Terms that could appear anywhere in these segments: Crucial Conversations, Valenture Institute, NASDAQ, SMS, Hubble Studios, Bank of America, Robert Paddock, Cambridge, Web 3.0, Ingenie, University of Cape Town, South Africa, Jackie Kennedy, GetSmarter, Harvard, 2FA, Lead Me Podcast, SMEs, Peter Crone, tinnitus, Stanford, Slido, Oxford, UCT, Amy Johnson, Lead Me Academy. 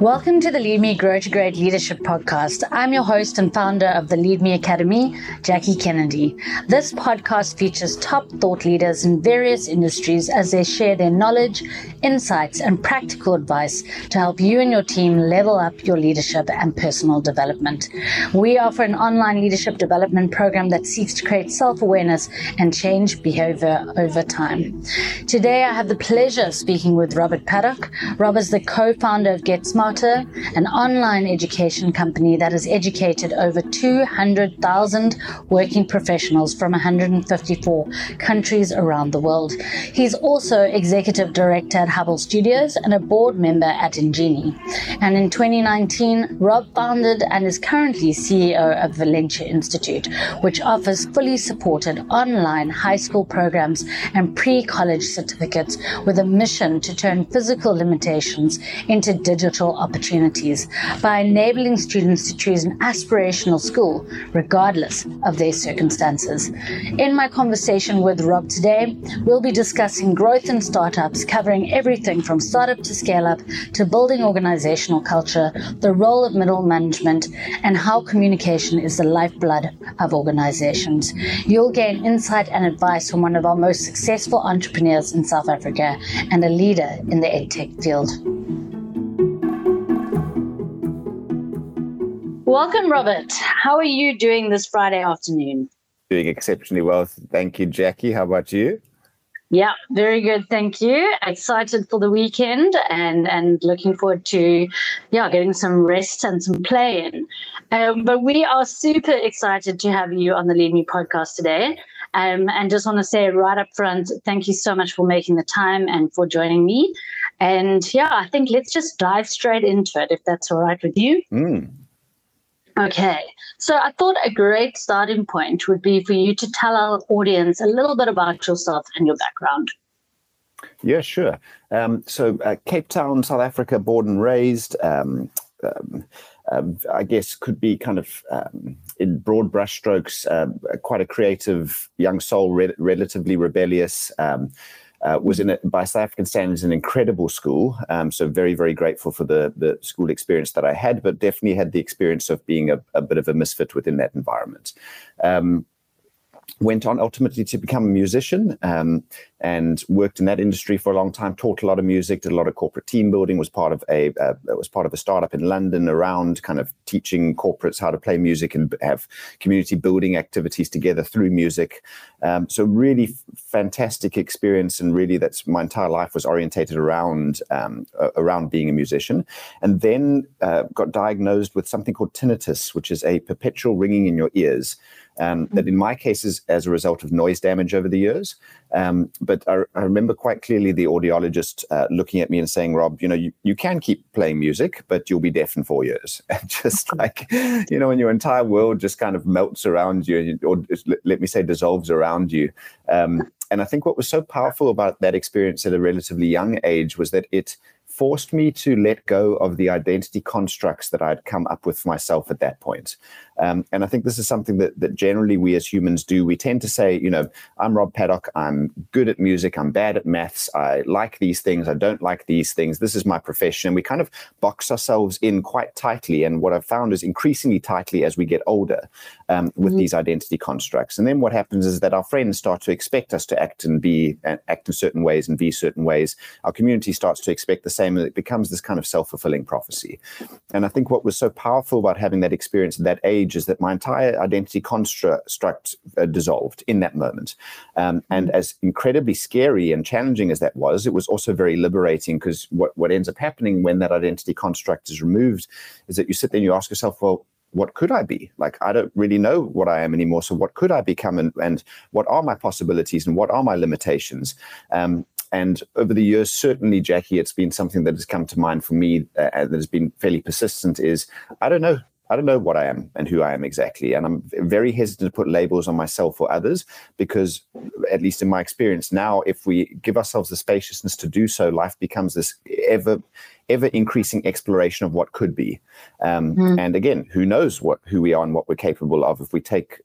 Welcome to the Lead Me Grow to Great Leadership Podcast. I'm your host and founder of the Lead Me Academy, Jackie Kennedy. This podcast features top thought leaders in various industries as they share their knowledge, insights, and practical advice to help you and your team level up your leadership and personal development. We offer an online leadership development program that seeks to create self-awareness and change behavior over time. Today, I have the pleasure of speaking with Robert Paddock. Rob is the co-founder of GetSmarter, an online education company that has educated over 200,000 working professionals from 154 countries around the world. He's also executive director at Hubble Studios and a board member at Ingenie. And in 2019, Rob founded and is currently CEO of Valenture Institute, which offers fully supported online high school programs and pre-college certificates with a mission to turn physical limitations into digital opportunities by enabling students to choose an aspirational school regardless of their circumstances. In my conversation with Rob today, we'll be discussing growth in startups, covering everything from startup to scale up to building organizational culture, the role of middle management, and how communication is the lifeblood of organizations. You'll gain insight and advice from one of our most successful entrepreneurs in South Africa and a leader in the edtech field. Welcome, Robert. How are you doing this Friday afternoon? Doing exceptionally well. Thank you, Jackie. How about you? Yeah, very good. Thank you. Excited for the weekend and looking forward to getting some rest and some play in. But we are super excited to have you on the Lead Me podcast today. And just want to say right up front, thank you so much for making the time and for joining me. And I think let's just dive straight into it, if that's all right with you. Okay, so I thought a great starting point would be for you to tell our audience a little bit about yourself and your background. Yeah, sure. So Cape Town, South Africa, born and raised, I guess could be kind of, in broad brushstrokes, quite a creative young soul, relatively rebellious. Was in it by South African standards an incredible school, so very, very grateful for the school experience that I had, but definitely had the experience of being a bit of a misfit within that environment. Went on ultimately to become a musician and worked in that industry for a long time. Taught a lot of music, did a lot of corporate team building. Was part of a startup in London around kind of teaching corporates how to play music and have community building activities together through music. So really fantastic experience, and really that's my entire life was orientated around being a musician. And then got diagnosed with something called tinnitus, which is a perpetual ringing in your ears. That in my case is as a result of noise damage over the years. But I remember quite clearly the audiologist looking at me and saying, Rob, you can keep playing music, but you'll be deaf in 4 years. And just like, when your entire world just kind of melts around you, or let me say dissolves around you. And I think what was so powerful about that experience at a relatively young age was that it forced me to let go of the identity constructs that I'd come up with for myself at that point. And I think this is something that generally we as humans do. We tend to say, I'm Rob Paddock, I'm good at music, I'm bad at maths, I like these things, I don't like these things, this is my profession. We kind of box ourselves in quite tightly. And what I've found is increasingly tightly as we get older with these identity constructs. And then what happens is that our friends start to expect us to act in certain ways and be certain ways. Our community starts to expect the same. And it becomes this kind of self-fulfilling prophecy. And I think what was so powerful about having that experience at that age is that my entire identity construct dissolved in that moment. And as incredibly scary and challenging as that was, it was also very liberating, because what ends up happening when that identity construct is removed is that you sit there and you ask yourself, well, what could I be? Like, I don't really know what I am anymore. So what could I become? And what are my possibilities and what are my limitations? And over the years, certainly, Jackie, it's been something that has come to mind for me that has been fairly persistent is, I don't know what I am and who I am exactly. And I'm very hesitant to put labels on myself or others, because at least in my experience now, if we give ourselves the spaciousness to do so, life becomes this ever ever-increasing exploration of what could be. And again, who knows who we are and what we're capable of if we take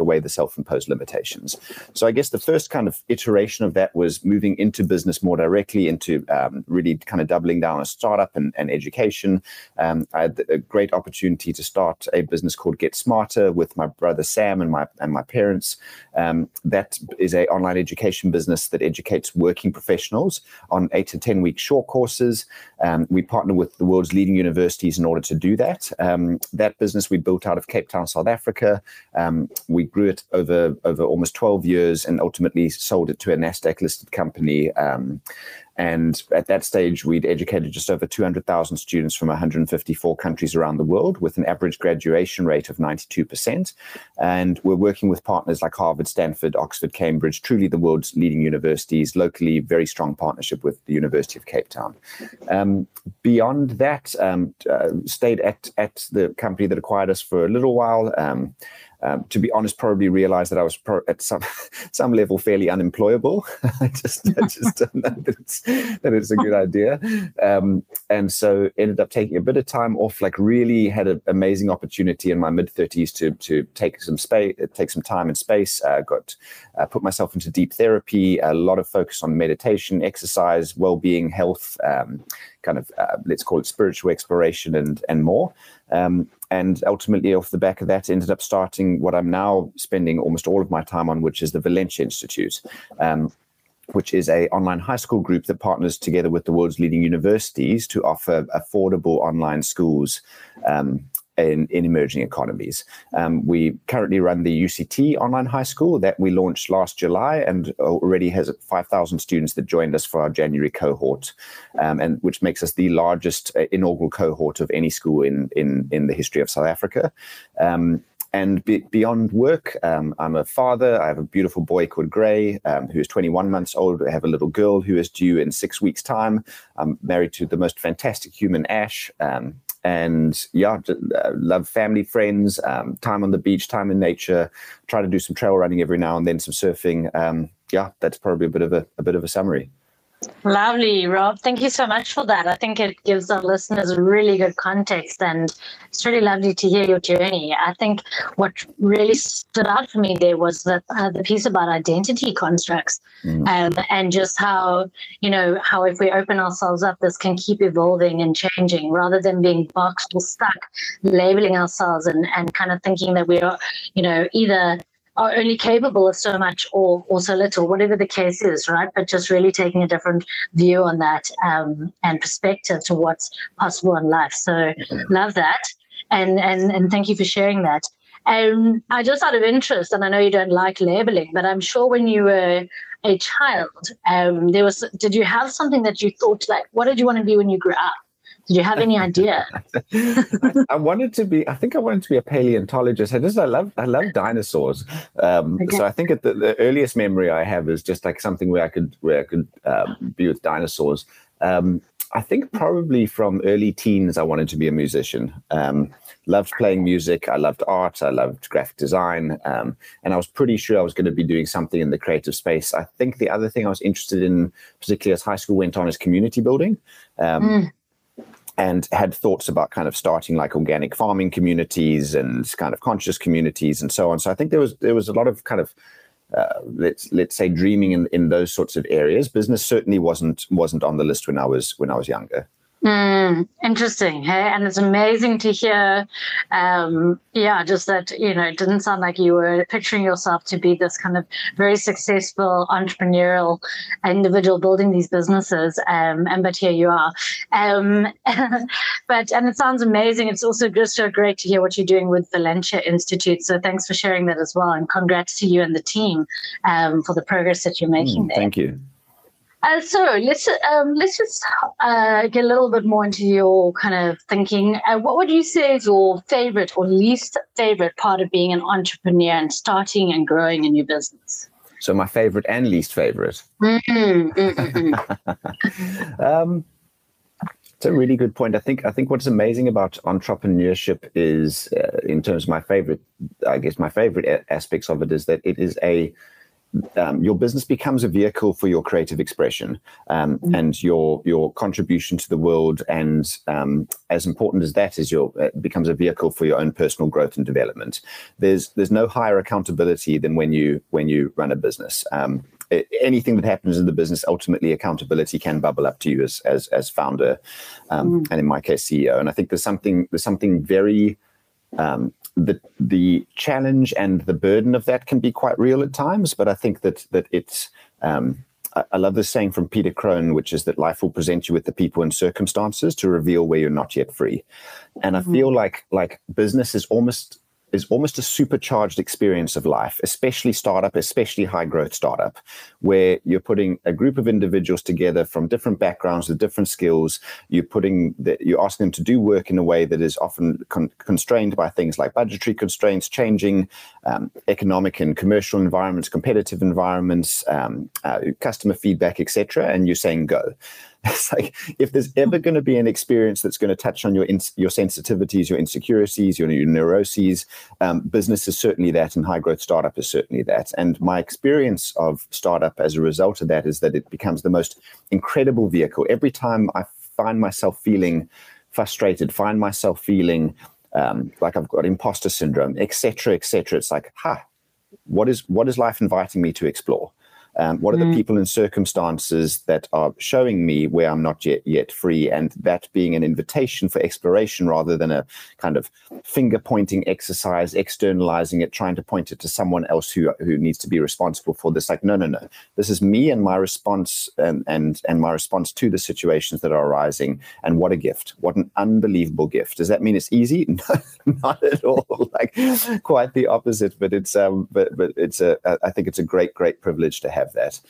away the self-imposed limitations. So I guess the first kind of iteration of that was moving into business more directly, into really kind of doubling down on startup and education. I had a great opportunity to start a business called GetSmarter with my brother Sam and my parents. That is an online education business that educates working professionals on 8 to 10 week short courses. We partner with the world's leading universities in order to do that. That business we built out of Cape Town, South Africa. We grew it over almost 12 years and ultimately sold it to a NASDAQ listed company. And at that stage, we'd educated just over 200,000 students from 154 countries around the world with an average graduation rate of 92%. And we're working with partners like Harvard, Stanford, Oxford, Cambridge, truly the world's leading universities, locally, very strong partnership with the University of Cape Town. Beyond that, stayed at the company that acquired us for a little while. To be honest, probably realized that I was at some level fairly unemployable. I just don't know that it's a good idea. And so ended up taking a bit of time off, like really had an amazing opportunity in my mid-30s to take some time and space. Put myself into deep therapy, a lot of focus on meditation, exercise, well-being, health, kind of, let's call it spiritual exploration and more. And ultimately, off the back of that, ended up starting what I'm now spending almost all of my time on, which is the Valenture Institute, which is an online high school group that partners together with the world's leading universities to offer affordable online schools in emerging economies. We currently run the UCT online high school that we launched last July and already has 5,000 students that joined us for our January cohort, and which makes us the largest inaugural cohort of any school in the history of South Africa. And beyond work, I'm a father. I have a beautiful boy called Gray, who is 21 months old. I have a little girl who is due in 6 weeks' time. I'm married to the most fantastic human, Ash. And yeah, love family, friends, time on the beach, time in nature, try to do some trail running every now and then, some surfing. Yeah, that's probably a bit of a summary. Lovely, Rob. Thank you so much for that. I think it gives our listeners really good context, and it's really lovely to hear your journey. I think what really stood out for me there was the piece about identity constructs, and just how, how if we open ourselves up, this can keep evolving and changing rather than being boxed or stuck, labeling ourselves and kind of thinking that we are, either are only capable of so much or so little, whatever the case is, right? But just really taking a different view on that and perspective to what's possible in life. So love that. And thank you for sharing that. I just out of interest, and I know you don't like labeling, but I'm sure when you were a child, did you have something that you thought, like, what did you want to be when you grew up? Did you have any idea? I think I wanted to be a paleontologist. I love dinosaurs. Okay. So I think at the earliest memory I have is just like something where I could be with dinosaurs. I think probably from early teens, I wanted to be a musician. Loved playing music. I loved art. I loved graphic design. And I was pretty sure I was going to be doing something in the creative space. I think the other thing I was interested in, particularly as high school went on, is community building. And had thoughts about kind of starting like organic farming communities and kind of conscious communities and so on. So I think there was a lot of kind of let's say dreaming in those sorts of areas. Business certainly wasn't on the list when I was younger. Interesting. Hey, and it's amazing to hear. Just that, it didn't sound like you were picturing yourself to be this kind of very successful entrepreneurial individual building these businesses. But here you are. And it sounds amazing. It's also just so great to hear what you're doing with Valenture Institute. So thanks for sharing that as well. And congrats to you and the team for the progress that you're making there. Thank you. So let's just get a little bit more into your kind of thinking. What would you say is your favorite or least favorite part of being an entrepreneur and starting and growing a new business? So my favorite and least favorite. It's a really good point. I think what's amazing about entrepreneurship is, in terms of my favorite aspects of it, is that it is a your business becomes a vehicle for your creative expression and your contribution to the world. And as important as that is, it becomes a vehicle for your own personal growth and development. There's no higher accountability than when you run a business. Anything that happens in the business, ultimately accountability can bubble up to you as founder, and in my case, CEO. And I think there's something very the challenge and the burden of that can be quite real at times. But I think that it's I love this saying from Peter Crone, which is that life will present you with the people and circumstances to reveal where you're not yet free. And I feel like business is almost a supercharged experience of life, especially startup, especially high growth startup, where you're putting a group of individuals together from different backgrounds with different skills. You're asking them to do work in a way that is often constrained by things like budgetary constraints, changing economic and commercial environments, competitive environments, customer feedback, etc. And you're saying go. It's like, if there's ever going to be an experience that's going to touch on your sensitivities, your insecurities, your neuroses, business is certainly that, and high growth startup is certainly that. And my experience of startup as a result of that is that it becomes the most incredible vehicle. Every time I find myself feeling frustrated, find myself feeling like I've got imposter syndrome, et cetera, et cetera. It's like, what is life inviting me to explore? What are the people and circumstances that are showing me where I'm not yet free? And that being an invitation for exploration rather than a kind of finger-pointing exercise, externalizing it, trying to point it to someone else who needs to be responsible for this. Like, no. This is me and my response and my response to the situations that are arising. And what a gift. What an unbelievable gift. Does that mean it's easy? No, not at all. Like, quite the opposite. But it's I think it's a great, great privilege to have that.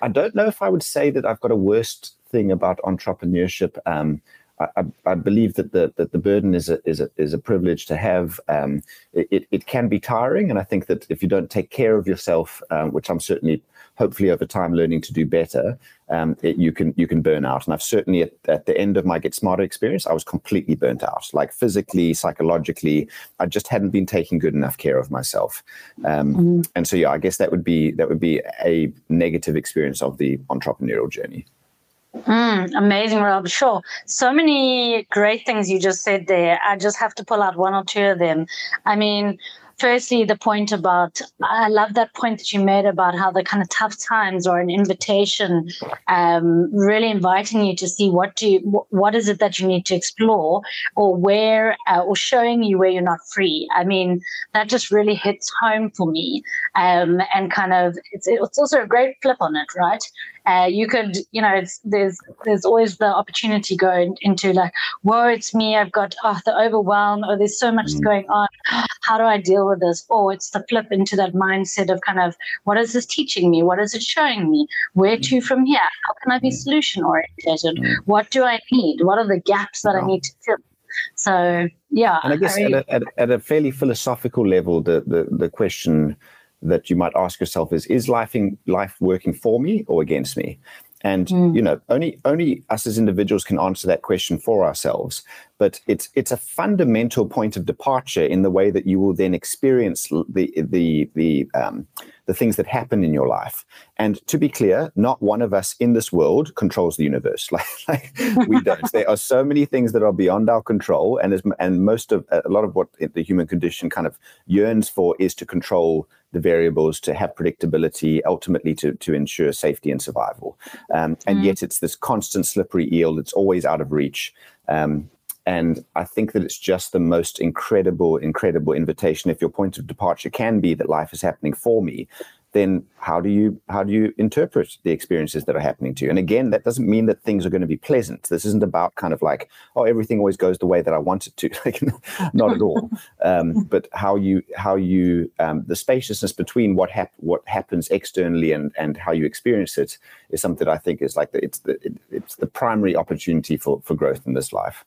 I don't know if I would say that I've got a worst thing about entrepreneurship. I believe that the burden is a privilege to have. It can be tiring, and I think that if you don't take care of yourself, which I'm certainly, hopefully over time, learning to do better, you can burn out. And I've certainly at the end of my GetSmarter experience, I was completely burnt out, like physically, psychologically. I just hadn't been taking good enough care of myself, and so yeah, I guess that would be a negative experience of the entrepreneurial journey. Amazing, Rob. Sure. So many great things you just said there. I just have to pull out one or two of them. I mean, firstly, I love that point that you made about how the kind of tough times are an invitation, really inviting you to see what is it that you need to explore, or where, or showing you where you're not free. I mean, that just really hits home for me, and kind of it's also a great flip on it, right? There's always the opportunity going into like, whoa, it's me. I've got the overwhelm, or there's so much going on. How do I deal with this? Or it's the flip into that mindset of kind of, what is this teaching me? What is it showing me? Where to from here? How can I be solution oriented? What do I need? What are the gaps that I need to fill? So yeah. And I guess at a fairly philosophical level, the question that you might ask yourself is life working for me or against me? And only us as individuals can answer that question for ourselves. But it's a fundamental point of departure in the way that you will then experience the things that happen in your life. And to be clear, not one of us in this world controls the universe. Like we don't. There are so many things that are beyond our control, and a lot of what the human condition kind of yearns for is to control the variables, to have predictability, ultimately to ensure safety and survival. And yet it's this constant slippery eel that's always out of reach. And I think that it's just the most incredible, incredible invitation. If your point of departure can be that life is happening for me, then how do you interpret the experiences that are happening to you? And again, that doesn't mean that things are going to be pleasant. This isn't about kind of like, oh, everything always goes the way that I want it to. Like, not at all. But how you the spaciousness between what happens externally and how you experience it is something that I think is like it's the primary opportunity for growth in this life.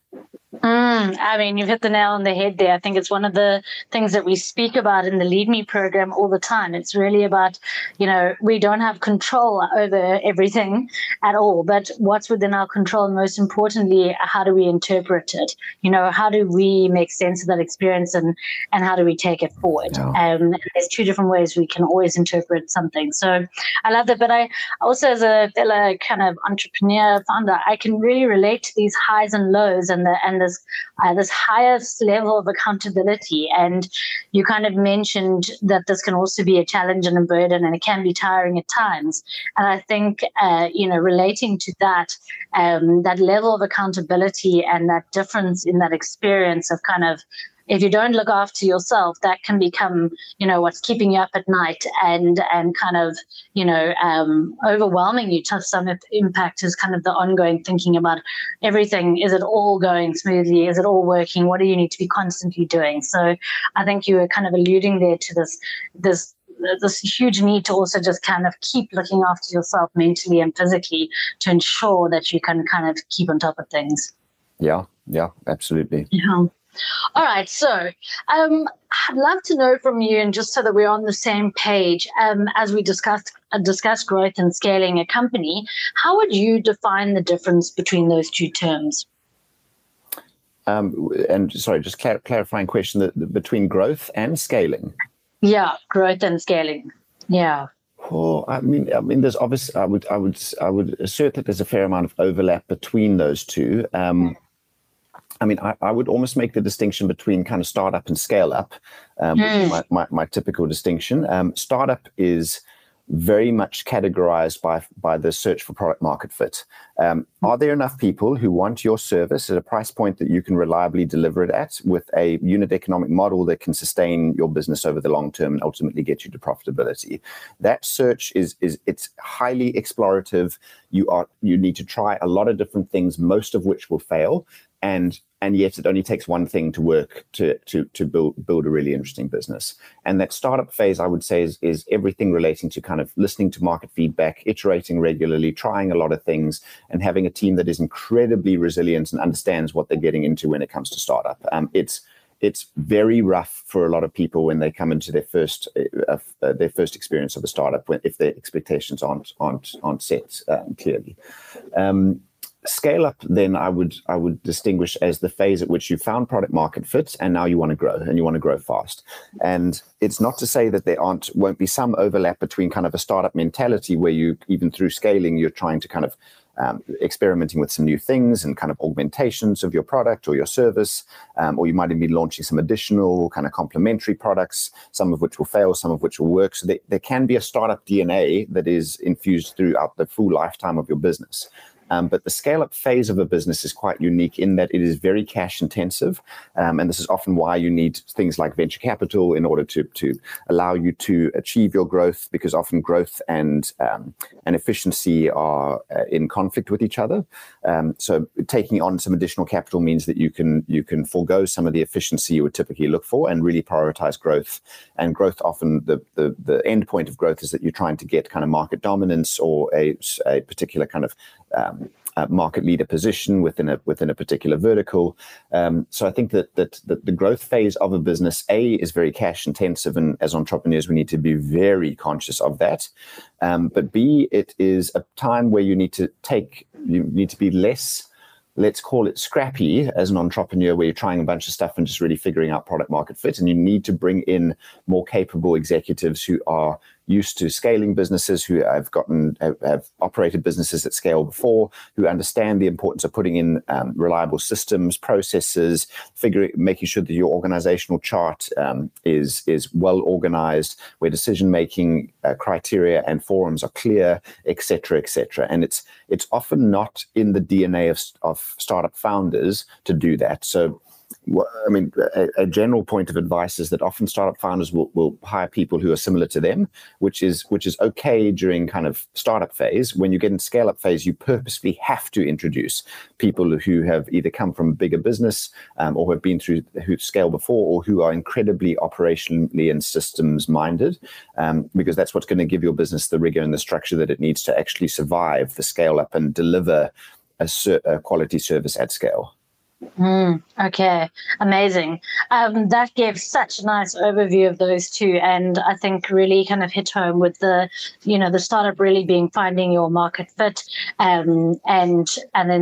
I mean, you've hit the nail on the head there. I think it's one of the things that we speak about in the Lead Me program all the time. It's really about, you know, we don't have control over everything at all, but what's within our control, and most importantly, how do we interpret it? You know, how do we make sense of that experience, and how do we take it forward? Yeah. There's two different ways we can always interpret something. So I love that. But I also, as a fellow kind of entrepreneur founder, I can really relate to these highs and lows and this highest level of accountability. And you kind of mentioned that this can also be a challenge and a burden, and it can be tiring at times. And I think, you know, relating to that, that level of accountability and that difference in that experience of kind of, if you don't look after yourself, that can become, you know, what's keeping you up at night and kind of, you know, overwhelming you to some impact is kind of the ongoing thinking about everything. Is it all going smoothly? Is it all working? What do you need to be constantly doing? So I think you were kind of alluding there to this huge need to also just kind of keep looking after yourself mentally and physically to ensure that you can kind of keep on top of things. Yeah, absolutely. Yeah. All right. So I'd love to know from you, and just so that we're on the same page, as we discuss growth and scaling a company, how would you define the difference between those two terms? And sorry, just clarifying question, between growth and scaling. Yeah, growth and scaling. Yeah. Oh, I mean, there's obviously, I would assert that there's a fair amount of overlap between those two. I mean, I would almost make the distinction between kind of startup and scale up, which is my typical distinction. Startup is very much categorized by the search for product market fit. Are there enough people who want your service at a price point that you can reliably deliver it at, with a unit economic model that can sustain your business over the long term and ultimately get you to profitability? That search it's highly explorative. You need to try a lot of different things, most of which will fail. And yet it only takes one thing to work to build a really interesting business. And that startup phase, I would say, is everything relating to kind of listening to market feedback, iterating regularly, trying a lot of things, and having a team that is incredibly resilient and understands what they're getting into when it comes to startup. It's very rough for a lot of people when they come into their first experience of a startup, if their expectations aren't set clearly. Scale up, then, I would distinguish as the phase at which you found product market fit, and now you want to grow, and you want to grow fast. And it's not to say that there won't be some overlap between kind of a startup mentality, where you, even through scaling, you're trying to kind of experimenting with some new things and kind of augmentations of your product or your service, or you might even be launching some additional kind of complementary products, some of which will fail, some of which will work. So there can be a startup DNA that is infused throughout the full lifetime of your business. But the scale-up phase of a business is quite unique in that it is very cash-intensive, and this is often why you need things like venture capital in order to allow you to achieve your growth, because often growth and efficiency are in conflict with each other. So taking on some additional capital means that you can forego some of the efficiency you would typically look for and really prioritize growth. And growth, often the end point of growth is that you're trying to get kind of market dominance or a particular kind of market leader position within a particular vertical. So I think that the growth phase of a business, A, is very cash intensive, and as entrepreneurs, we need to be very conscious of that. But B, it is a time where you need to be less, let's call it, scrappy as an entrepreneur, where you're trying a bunch of stuff and just really figuring out product market fit. And you need to bring in more capable executives who are used to scaling businesses, who have operated businesses at scale before, who understand the importance of putting in reliable systems, processes, making sure that your organizational chart is well organized, where decision-making criteria and forums are clear, etc. And it's often not in the DNA of startup founders to do that. So, I mean, a general point of advice is that often startup founders will hire people who are similar to them, which is okay during kind of startup phase. When you get in scale up phase, you purposely have to introduce people who have either come from a bigger business or have been through scale before, or who are incredibly operationally and systems minded, because that's what's going to give your business the rigor and the structure that it needs to actually survive the scale up and deliver a quality service at scale. Okay, amazing. That gave such a nice overview of those two, and I think really kind of hit home with the, you know, the startup really being finding your market fit, and then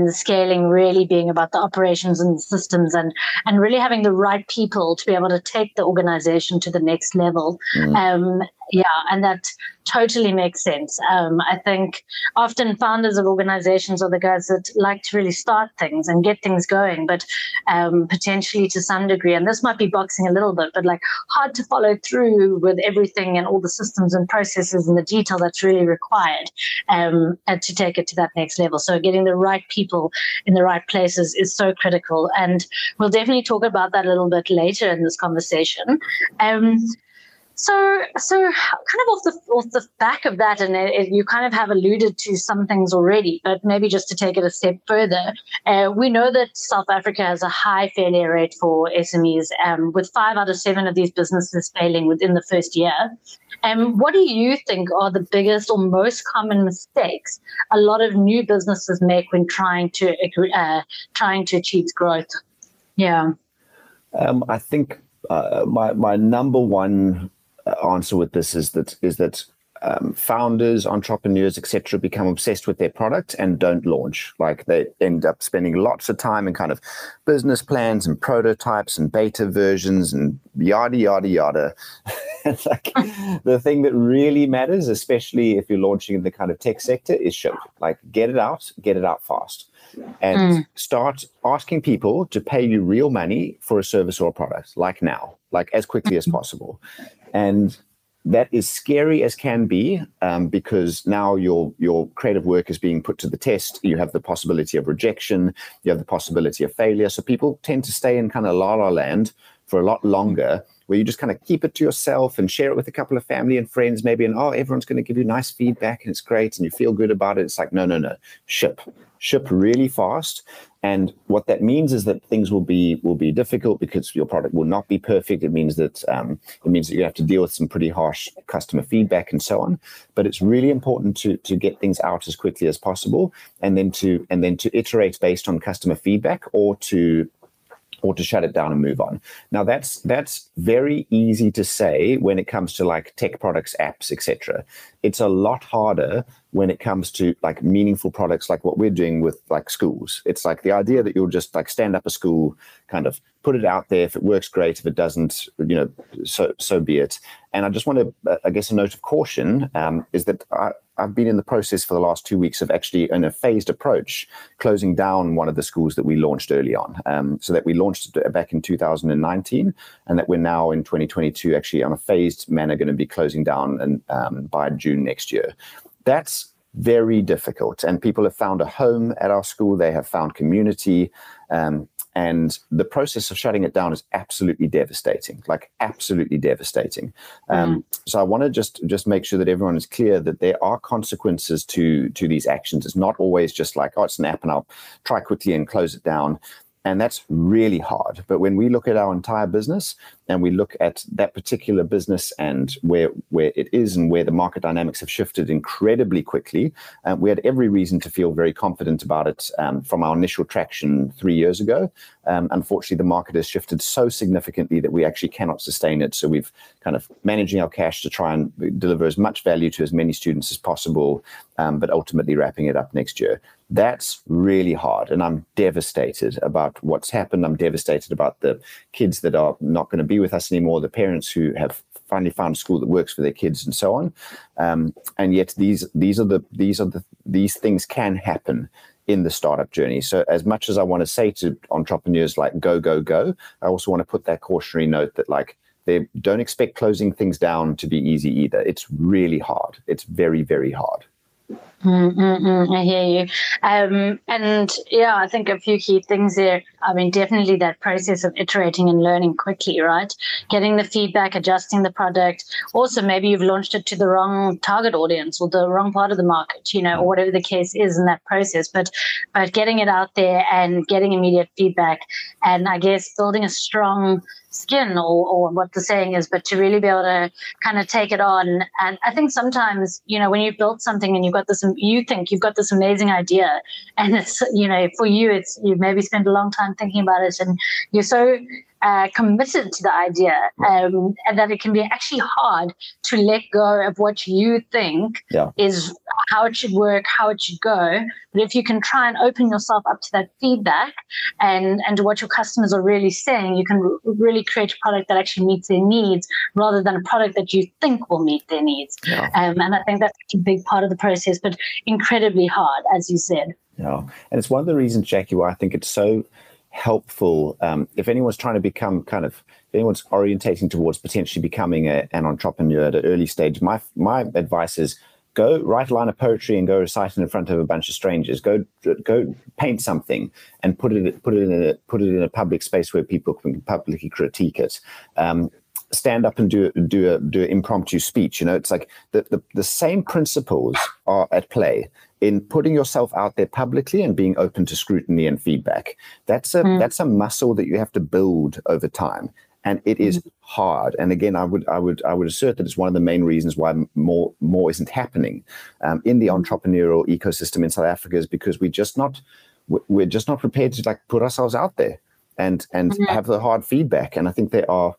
the scaling really being about the operations and the systems, and really having the right people to be able to take the organization to the next level. Yeah, and that totally makes sense. I think often founders of organizations are the guys that like to really start things and get things going, but potentially to some degree, and this might be boxing a little bit, but like hard to follow through with everything and all the systems and processes and the detail that's really required to take it to that next level. So getting the right people in the right places is so critical. And we'll definitely talk about that a little bit later in this conversation. So kind of off the back of that, and you kind of have alluded to some things already, but maybe just to take it a step further, we know that South Africa has a high failure rate for SMEs, with 5 out of 7 of these businesses failing within the first year. What do you think are the biggest or most common mistakes a lot of new businesses make when trying to achieve growth? Yeah, I think my number one answer with this is that founders, entrepreneurs, etc., become obsessed with their product and don't launch. Like, they end up spending lots of time in kind of business plans and prototypes and beta versions and yada yada yada. It's like the thing that really matters, especially if you're launching in the kind of tech sector, is show. Like, get it out fast, and start asking people to pay you real money for a service or a product, like now, like as quickly as possible. And that is scary as can be, because now your creative work is being put to the test. You have the possibility of rejection. You have the possibility of failure. So people tend to stay in kind of la-la land for a lot longer, where you just kind of keep it to yourself and share it with a couple of family and friends maybe, and everyone's going to give you nice feedback and it's great and you feel good about it. It's like, no, ship really fast. And what that means is that things will be difficult because your product will not be perfect. It means that you have to deal with some pretty harsh customer feedback and so on. But it's really important to get things out as quickly as possible, and then to iterate based on customer feedback, or to shut it down and move on. Now that's very easy to say when it comes to like tech products, apps, etc. It's a lot harder when it comes to like meaningful products, like what we're doing with like schools. It's like the idea that you'll just like stand up a school, kind of put it out there. If it works, great. If it doesn't, so be it. And I just want to, I guess, a note of caution is that I've been in the process for the last 2 weeks of actually, in a phased approach, closing down one of the schools that we launched early on. So that we launched back in 2019, and that we're now in 2022 actually on a phased manner going to be closing down, and by June next year. That's very difficult. And people have found a home at our school. They have found community. And the process of shutting it down is absolutely devastating, like absolutely devastating. So I want to just make sure that everyone is clear that there are consequences to these actions. It's not always just like, it's an app and I'll try quickly and close it down. And that's really hard. But when we look at our entire business and we look at that particular business and where it is and where the market dynamics have shifted incredibly quickly, we had every reason to feel very confident about it from our initial traction 3 years ago. Unfortunately, the market has shifted so significantly that we actually cannot sustain it. So we've kind of managing our cash to try and deliver as much value to as many students as possible, but ultimately wrapping it up next year. That's really hard, and I'm devastated about what's happened. I'm devastated about the kids that are not going to be with us anymore, the parents who have finally found a school that works for their kids and so on. And yet these things can happen in the startup journey. So as much as I want to say to entrepreneurs, like, go, go, go, I also want to put that cautionary note that, like, they don't expect closing things down to be easy either. It's really hard. It's very, very hard. I hear you. And yeah, I think a few key things there. I mean, definitely that process of iterating and learning quickly, right? Getting the feedback, adjusting the product. Also, maybe you've launched it to the wrong target audience or the wrong part of the market, or whatever the case is in that process. But getting it out there and getting immediate feedback, and I guess building a strong skin, or what the saying is, but to really be able to kind of take it on. And I think sometimes, you know, when you've built something and you've got this, you think you've got this amazing idea, and it's, you know, for you, it's, you maybe spend a long time thinking about it, and you're so committed to the idea, and that it can be actually hard to let go of what you think is how it should work, how it should go. But if you can try and open yourself up to that feedback and to what your customers are really saying, you can really create a product that actually meets their needs rather than a product that you think will meet their needs. Yeah. And I think that's a big part of the process, but incredibly hard, as you said. Yeah, and it's one of the reasons, Jackie, why I think it's so helpful. If anyone's trying to become kind of, if anyone's orientating towards potentially becoming an entrepreneur at an early stage, my advice is go write a line of poetry and go recite it in front of a bunch of strangers. Go paint something and put it in a public space where people can publicly critique it. Stand up and do an impromptu speech. You know, it's like the same principles are at play in putting yourself out there publicly and being open to scrutiny and feedback. That's a muscle that you have to build over time. And it is hard. And again, I would assert that it's one of the main reasons why more isn't happening in the entrepreneurial ecosystem in South Africa, is because we're just not prepared to like put ourselves out there and have the hard feedback. And I think there are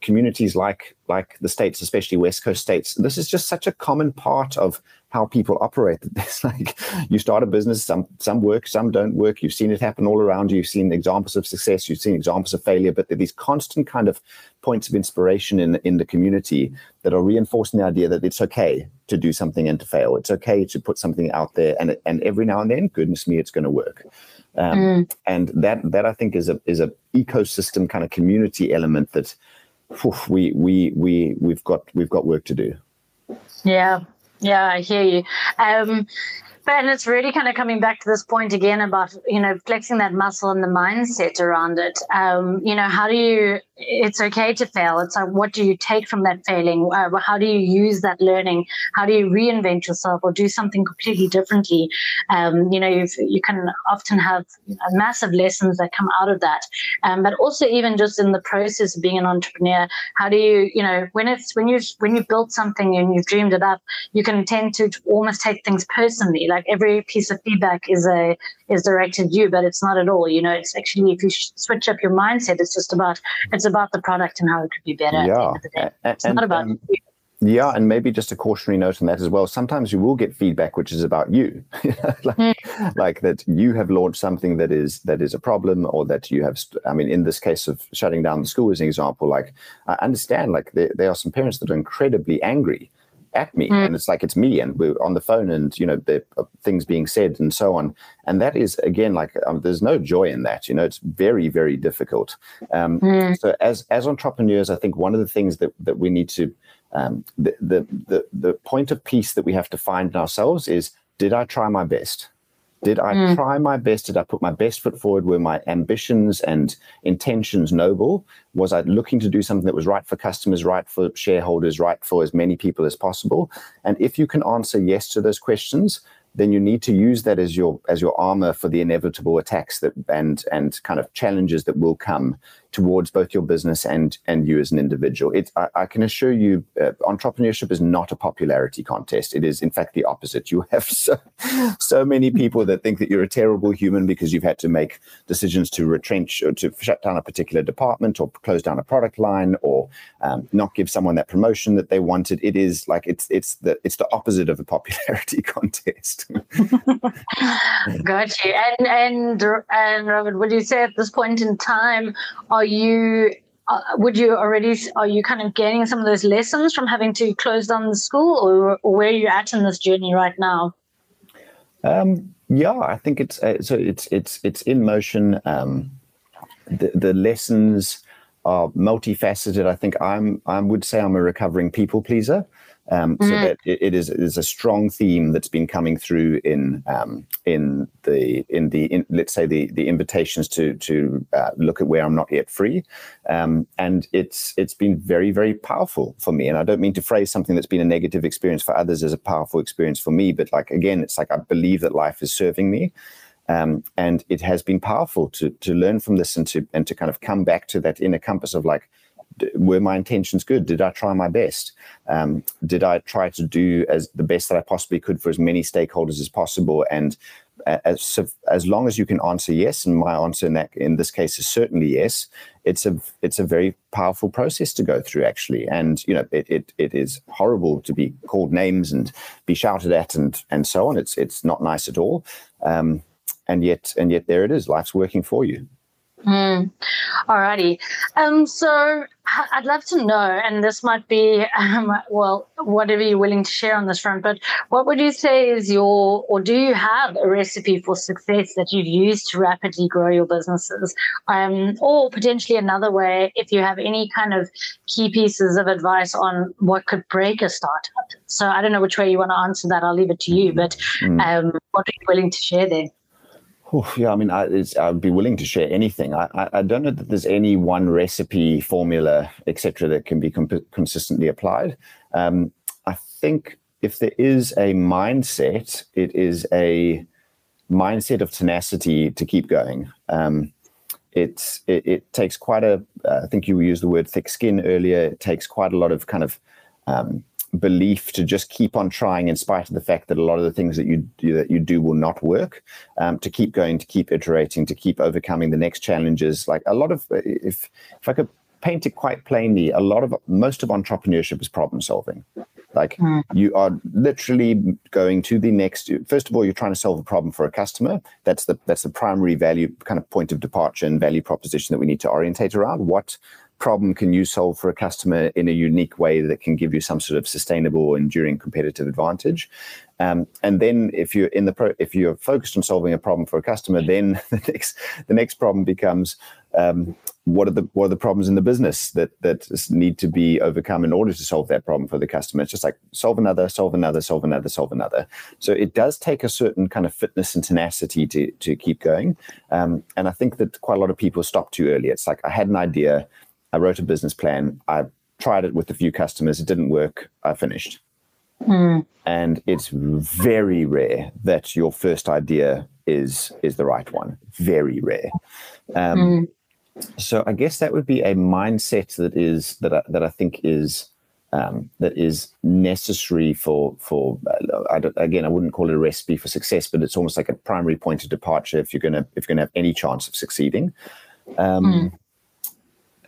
communities like the States, especially West Coast states, this is just such a common part of how people operate. It's like you start a business, some work, some don't work. You've seen it happen all around you. You've seen examples of success. You've seen examples of failure. But there are these constant kind of points of inspiration in the community that are reinforcing the idea that it's okay to do something and to fail. It's okay to put something out there, and every now and then, goodness me, it's going to work. And that I think is a ecosystem kind of community element that we've got work to do. Yeah. Yeah, I hear you. But it's really kind of coming back to this point again about, you know, flexing that muscle and the mindset around it. How do you, it's okay to fail. It's like, what do you take from that failing? How do you use that learning? How do you reinvent yourself or do something completely differently? You can often have massive lessons that come out of that. But also even just in the process of being an entrepreneur, how do you, you know, when you build something and you've dreamed it up, you can tend to almost take things personally. Like every piece of feedback is directed at you, but it's not at all. You know, it's actually, if you switch up your mindset, it's about the product and how it could be better. Yeah. At the end of the day. It's not about you. Yeah, and maybe just a cautionary note on that as well. Sometimes you will get feedback which is about you, like that you have launched something that is a problem, or that you have. I mean, in this case of shutting down the school as an example, like I understand, like there are some parents that are incredibly angry at me, and it's like, it's me, and we're on the phone, and you know, there are things being said and so on, and that is again like there's no joy in that. You know, it's very, very difficult. So as entrepreneurs, I think one of the things that we need to the point of peace that we have to find in ourselves is, did I try my best? Did I try my best? Did I put my best foot forward? Were my ambitions and intentions noble? Was I looking to do something that was right for customers, right for shareholders, right for as many people as possible? And if you can answer yes to those questions, then you need to use that as your armor for the inevitable attacks that and kind of challenges that will come towards both your business and you as an individual. I can assure you, entrepreneurship is not a popularity contest. It is, in fact, the opposite. You have so many people that think that you're a terrible human because you've had to make decisions to retrench or to shut down a particular department or close down a product line or not give someone that promotion that they wanted. It is like it's the opposite of a popularity contest. Got you. And Robert, would you say at this point in time, are you kind of gaining some of those lessons from having to close down the school, or where are you at in this journey right now? Yeah, I think it's in motion. The lessons are multifaceted. I think I would say I'm a recovering people pleaser. So that it is a strong theme that's been coming through in let's say the invitations to look at where I'm not yet free, and it's been very, very powerful for me. And I don't mean to phrase something that's been a negative experience for others as a powerful experience for me, but like again, it's like I believe that life is serving me. And it has been powerful to learn from this and to kind of come back to that inner compass of like, were my intentions good? Did I try my best? Did I try to do as the best that I possibly could for as many stakeholders as possible? And as long as you can answer yes, and my answer in this case is certainly yes, it's a very powerful process to go through, actually. And you know, it is horrible to be called names and be shouted at and so on. It's not nice at all. And yet there it is. Life's working for you. Alrighty. So I'd love to know, and this might be, well, whatever you're willing to share on this front, but what would you say is or do you have a recipe for success that you've used to rapidly grow your businesses? Or potentially another way, if you have any kind of key pieces of advice on what could break a startup. So I don't know which way you want to answer that. I'll leave it to you, but what are you willing to share there? Oh, yeah, I mean, I'd be willing to share anything. I don't know that there's any one recipe, formula, etc., that can be consistently applied. I think if there is a mindset, it is a mindset of tenacity to keep going. It takes quite a, I think you used the word thick skin earlier. It takes quite a lot of kind of belief to just keep on trying in spite of the fact that a lot of the things that you do will not work, to keep going, to keep iterating, to keep overcoming the next challenges. Like a lot of, if I could paint it quite plainly, most of entrepreneurship is problem solving. Like you are literally going to the next, first of all, you're trying to solve a problem for a customer. That's the primary value kind of point of departure and value proposition that we need to orientate around. What problem can you solve for a customer in a unique way that can give you some sort of sustainable, enduring competitive advantage? And then if you're focused on solving a problem for a customer, then the next problem becomes what are the problems in the business that need to be overcome in order to solve that problem for the customer? It's just like solve another. So it does take a certain kind of fitness and tenacity to keep going. And I think that quite a lot of people stop too early. It's like, I had an idea, I wrote a business plan, I tried it with a few customers, it didn't work, I finished. And it's very rare that your first idea is the right one. Very rare. So I guess that would be a mindset that I think is necessary for I wouldn't call it a recipe for success, but it's almost like a primary point of departure if you're gonna have any chance of succeeding.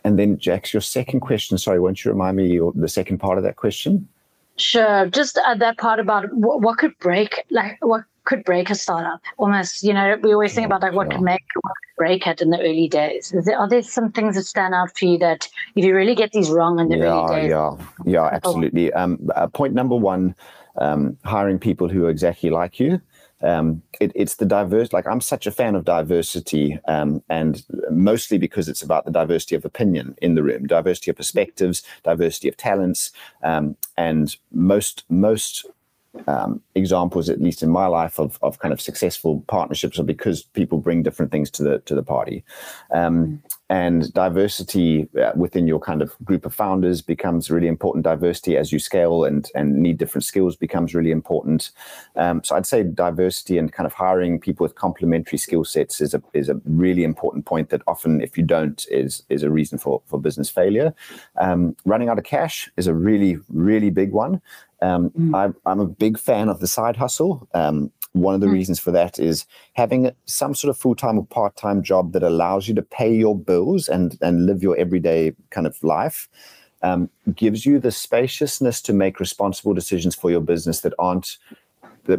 And then, Jax, your second question. Sorry, won't you remind me the second part of that question? Sure. Just that part about what could break a startup. Almost, you know, we always think about like what could make, what could break it in the early days. Are there some things that stand out for you that if you really get these wrong in the early days? Yeah, absolutely. Point number one, hiring people who are exactly like you. It's the diverse, like I'm such a fan of diversity, and mostly because it's about the diversity of opinion in the room, diversity of perspectives, diversity of talents, and most examples, at least in my life, of kind of successful partnerships are because people bring different things to the party. And diversity within your kind of group of founders becomes really important. Diversity as you scale and need different skills becomes really important. So I'd say diversity and kind of hiring people with complementary skill sets is a really important point that often, if you don't, is a reason for business failure. Running out of cash is a really, really big one. I'm a big fan of the side hustle. One of the reasons for that is having some sort of full-time or part-time job that allows you to pay your bills and live your everyday kind of life, gives you the spaciousness to make responsible decisions for your business that aren't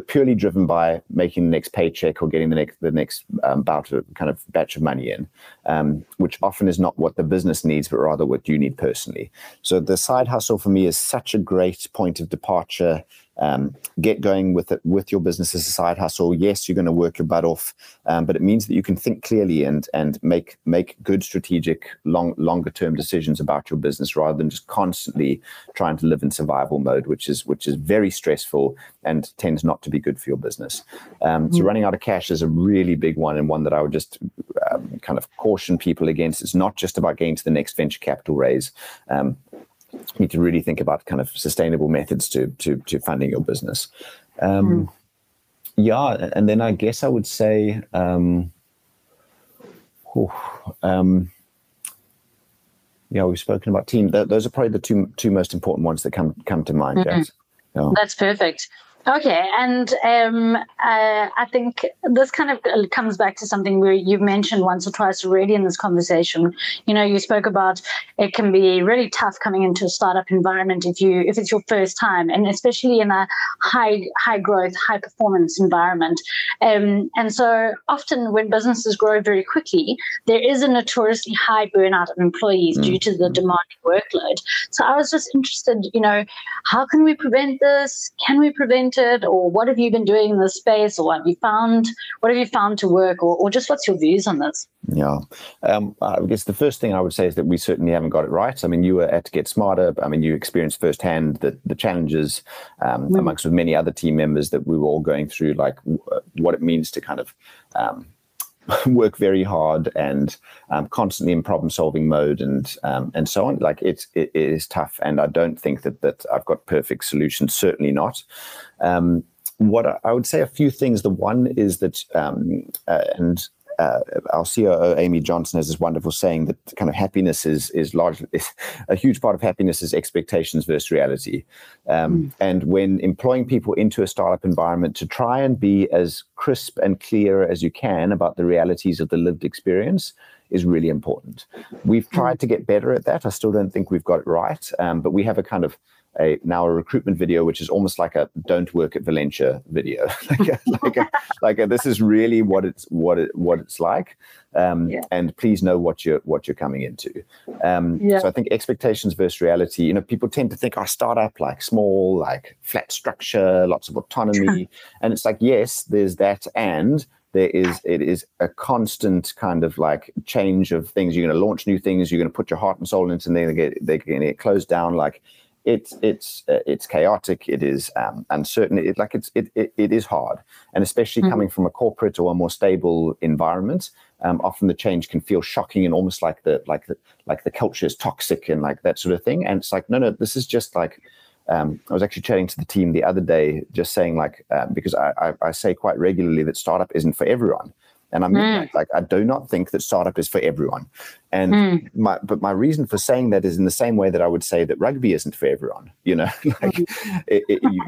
purely driven by making the next paycheck or getting the next batch of money in, which often is not what the business needs, but rather what you need personally. So the side hustle for me is such a great point of departure. Get going with it, with your business as a side hustle. Yes, you're going to work your butt off, but it means that you can think clearly and make good strategic, longer term decisions about your business rather than just constantly trying to live in survival mode, which is very stressful and tends not to be good for your business. So running out of cash is a really big one, and one that I would just kind of caution people against. It's not just about getting to the next venture capital raise. You need to really think about kind of sustainable methods to funding your business. yeah, and then I guess I would say, yeah, we've spoken about team. Those are probably the two most important ones that come to mind. Mm-hmm. Yes. Yeah. That's perfect. Okay, and I think this kind of comes back to something where you've mentioned once or twice already in this conversation. You know, you spoke about it can be really tough coming into a startup environment if it's your first time, and especially in a high growth, high performance environment. And so often when businesses grow very quickly, there is a notoriously high burnout of employees due to the demanding workload. So I was just interested, you know, how can we prevent this? Can we prevent it, or what have you been doing in this space, or what have you found to work, or just what's your views on this? Yeah, I guess the first thing I would say is that we certainly haven't got it right. I mean, you were at GetSmarter. I mean, you experienced firsthand the challenges amongst with many other team members that we were all going through, like what it means to kind of work very hard and constantly in problem-solving mode and so on. Like it is tough, and I don't think that I've got perfect solutions, certainly not. What I would say a few things. The one is that, our COO, Amy Johnson, has this wonderful saying that kind of happiness is largely, a huge part of happiness is expectations versus reality. And when employing people into a startup environment, to try and be as crisp and clear as you can about the realities of the lived experience is really important. We've tried to get better at that. I still don't think we've got it right, but we have a kind of now a recruitment video, which is almost like a "Don't work at Valenture" video. This is really what it's like, and please know what you're coming into. So I think expectations versus reality. You know, people tend to think our startup like small, like flat structure, lots of autonomy, and it's like, yes, there's that, and it is a constant kind of like change of things. You're going to launch new things. You're going to put your heart and soul into, and then they're going to get closed down. Like, it's chaotic. It is uncertain. It is hard, and especially coming from a corporate or a more stable environment, often the change can feel shocking and almost like the culture is toxic and like that sort of thing. And it's like no, this is just like. I was actually chatting to the team the other day, just saying like because I say quite regularly that startup isn't for everyone. And I mean, I do not think that startup is for everyone. And my reason for saying that is in the same way that I would say that rugby isn't for everyone. You know, like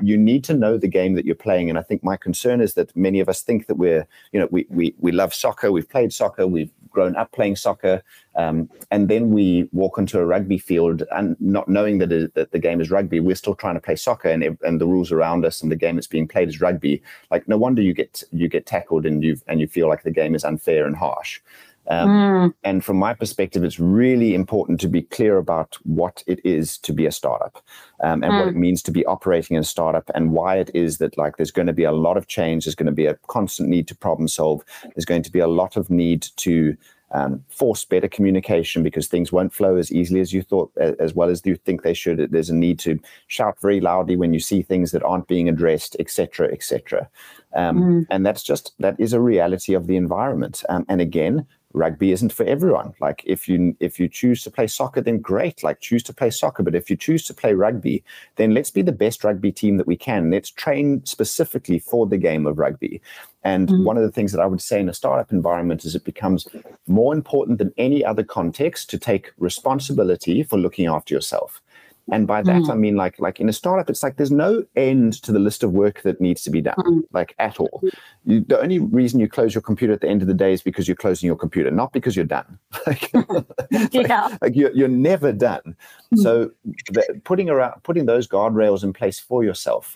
you need to know the game that you're playing. And I think my concern is that many of us think that we love soccer. We've played soccer. We've grown up playing soccer. And then we walk into a rugby field and not knowing that the game is rugby, we're still trying to play soccer and the rules around us and the game that's being played is rugby. Like no wonder you get tackled and you feel like the game is unfair and harsh. And from my perspective, it's really important to be clear about what it is to be a startup and what it means to be operating in a startup and why it is that like there's going to be a lot of change. There's going to be a constant need to problem solve. There's going to be a lot of need to force better communication because things won't flow as easily as you thought, as well as you think they should. There's a need to shout very loudly when you see things that aren't being addressed, et cetera, et cetera. And that is a reality of the environment. And again, rugby isn't for everyone. Like if you choose to play soccer, then great, like choose to play soccer. But if you choose to play rugby, then let's be the best rugby team that we can. Let's train specifically for the game of rugby. And one of the things that I would say in a startup environment is it becomes more important than any other context to take responsibility for looking after yourself. And by that, I mean, like in a startup, it's like there's no end to the list of work that needs to be done, like at all. The only reason you close your computer at the end of the day is because you're closing your computer, not because you're done. You're never done. So putting those guardrails in place for yourself,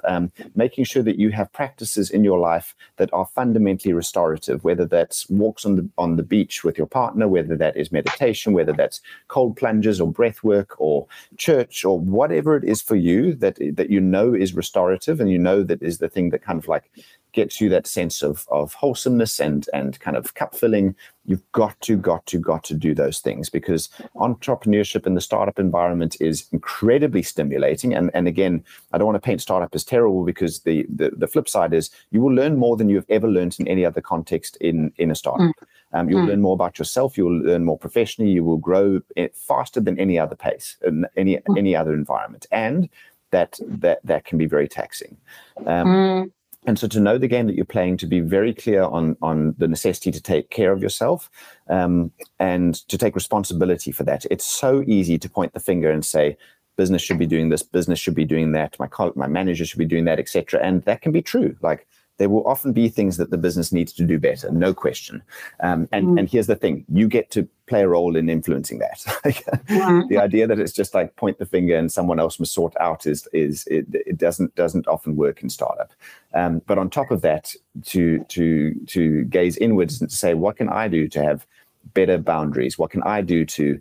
making sure that you have practices in your life that are fundamentally restorative, whether that's walks on the beach with your partner, whether that is meditation, whether that's cold plunges or breath work or church or whatever it is for you that you know is restorative and you know that is the thing that kind of like gets you that sense of wholesomeness and kind of cup filling. You've got to do those things because entrepreneurship in the startup environment is incredibly stimulating. And again, I don't want to paint startup as terrible because the flip side is you will learn more than you've ever learned in any other context in a startup. You'll learn more about yourself. You'll learn more professionally. You will grow faster than any other pace, any other environment. And that can be very taxing. And so to know the game that you're playing, to be very clear on the necessity to take care of yourself and to take responsibility for that. It's so easy to point the finger and say, business should be doing this, business should be doing that, my manager should be doing that, etc. And that can be true. Like, there will often be things that the business needs to do better, no question. And here's the thing, you get to play a role in influencing that. The idea that it's just like point the finger and someone else must sort out it doesn't often work in startup. But on top of that, to gaze inwards and to say, what can I do to have better boundaries? What can I do to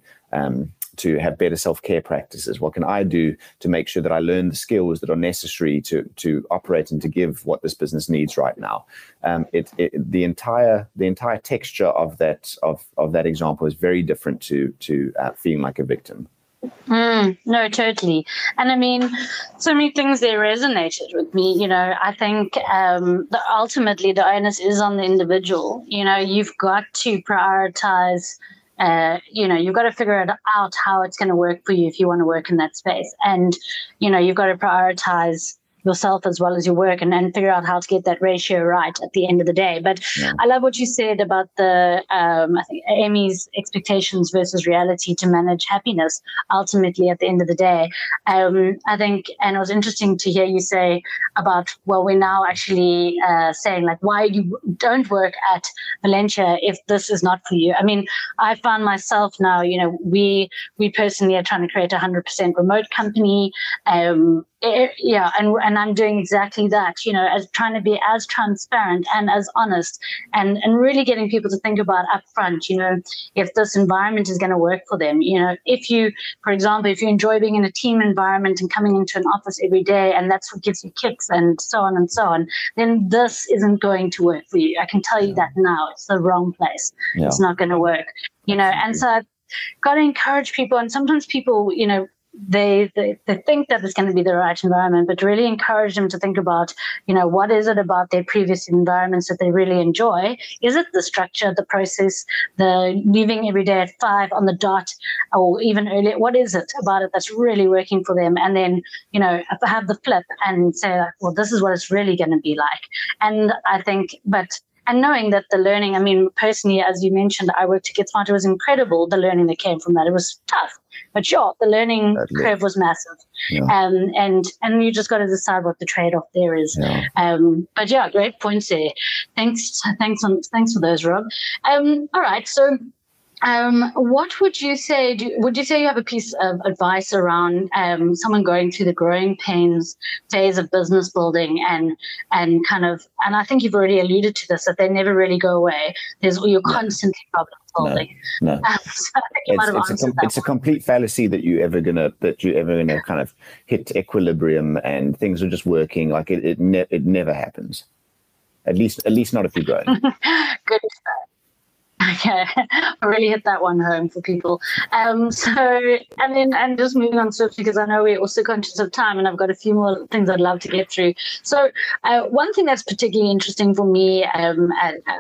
have better self-care practices? What can I do to make sure that I learn the skills that are necessary to operate and to give what this business needs right now? The entire texture of that example is very different to feeling like a victim. No, totally. And I mean, so many things there resonated with me. You know, I think ultimately the onus is on the individual. You know, you've got to prioritize. You've got to figure it out how it's going to work for you if you want to work in that space. And, you know, you've got to prioritize yourself as well as your work and figure out how to get that ratio right at the end of the day. But yeah. I love what you said about the, I think Amy's expectations versus reality to manage happiness ultimately at the end of the day. I think, and it was interesting to hear you say about, well, we're now actually saying like, why you don't work at Valenture if this is not for you. I mean, I found myself now, you know, we personally are trying to create 100% remote company. And I'm doing exactly that, you know, as trying to be as transparent and as honest and really getting people to think about upfront, you know, if this environment is going to work for them. You know, if you, for example, if you enjoy being in a team environment and coming into an office every day and that's what gives you kicks and so on, then this isn't going to work for you. I can tell you that now. It's the wrong place. Yeah. It's not going to work, you know, and so I've got to encourage people. And sometimes people, you know, They think that it's going to be the right environment, but really encourage them to think about, you know, what is it about their previous environments that they really enjoy? Is it the structure, the process, the leaving every day at 5 on the dot or even earlier? What is it about it that's really working for them? And then, you know, have the flip and say, like, well, this is what it's really going to be like. And I think, and knowing that the learning, I mean, personally, as you mentioned, I worked at GetSmarter, it was incredible, the learning that came from that. It was tough, but sure, the learning curve was massive. Yeah. And you just got to decide what the trade-off there is. Yeah. But great points there. Thanks for those, Rob. All right, so what would you say? Would you say you have a piece of advice around someone going through the growing pains phase of business building and kind of, and I think you've already alluded to this, that they never really go away. You're constantly problem solving. No. So I think you might have answered that. It's a complete fallacy that you're ever gonna kind of hit equilibrium and things are just working. Like it never happens. At least not if you're growing. Good. Okay, I really hit that one home for people. So just moving on swiftly because I know we're also conscious of time and I've got a few more things I'd love to get through. So one thing that's particularly interesting for me